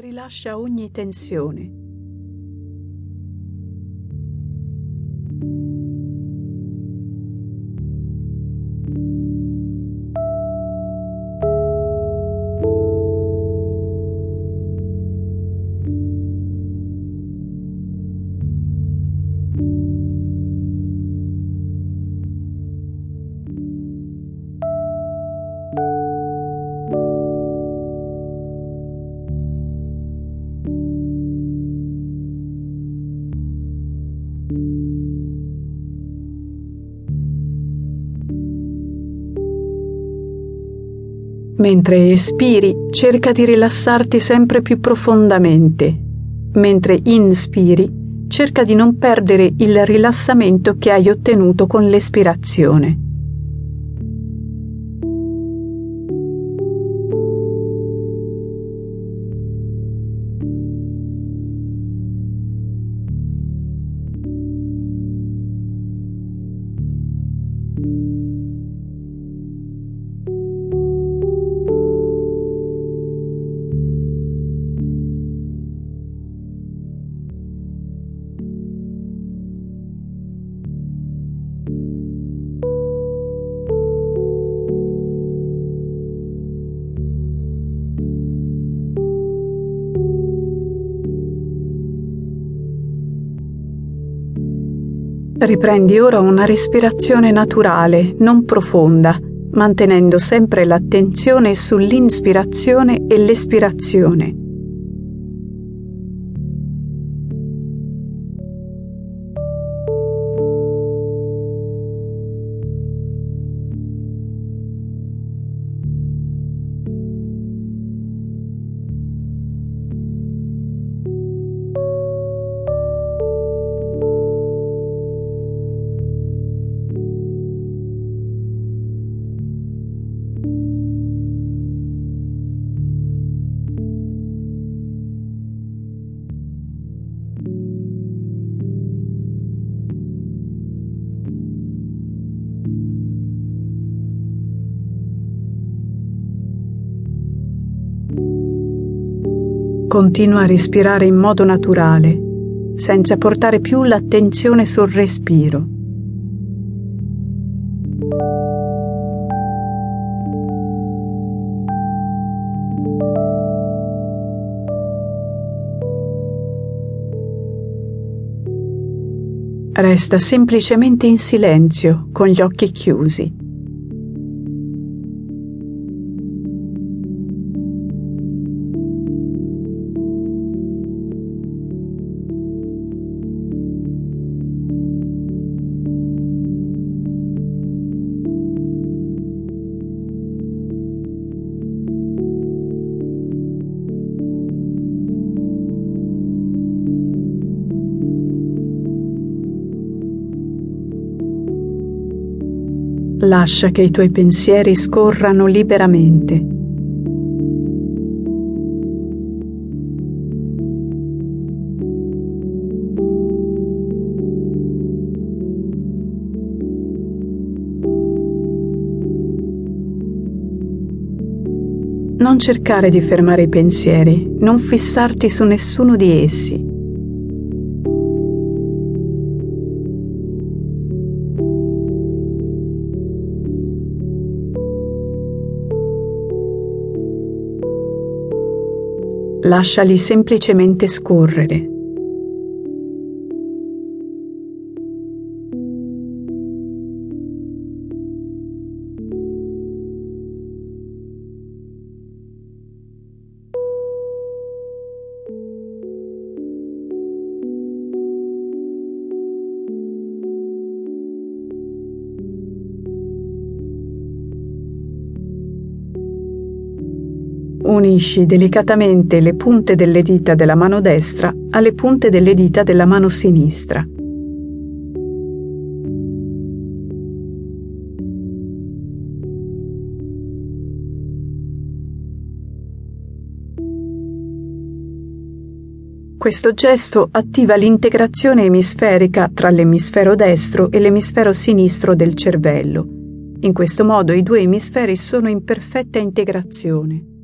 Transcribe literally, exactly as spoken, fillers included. rilascia ogni tensione. Mentre espiri, cerca di rilassarti sempre più profondamente. Mentre inspiri, cerca di non perdere il rilassamento che hai ottenuto con l'espirazione. Riprendi ora una respirazione naturale, non profonda, mantenendo sempre l'attenzione sull'inspirazione e l'espirazione. Continua a respirare in modo naturale, senza portare più l'attenzione sul respiro. Resta semplicemente in silenzio, con gli occhi chiusi. Lascia che i tuoi pensieri scorrano liberamente. Non cercare di fermare i pensieri, non fissarti su nessuno di essi. Lasciali semplicemente scorrere. Unisci delicatamente le punte delle dita della mano destra alle punte delle dita della mano sinistra. Questo gesto attiva l'integrazione emisferica tra l'emisfero destro e l'emisfero sinistro del cervello. In questo modo i due emisferi sono in perfetta integrazione.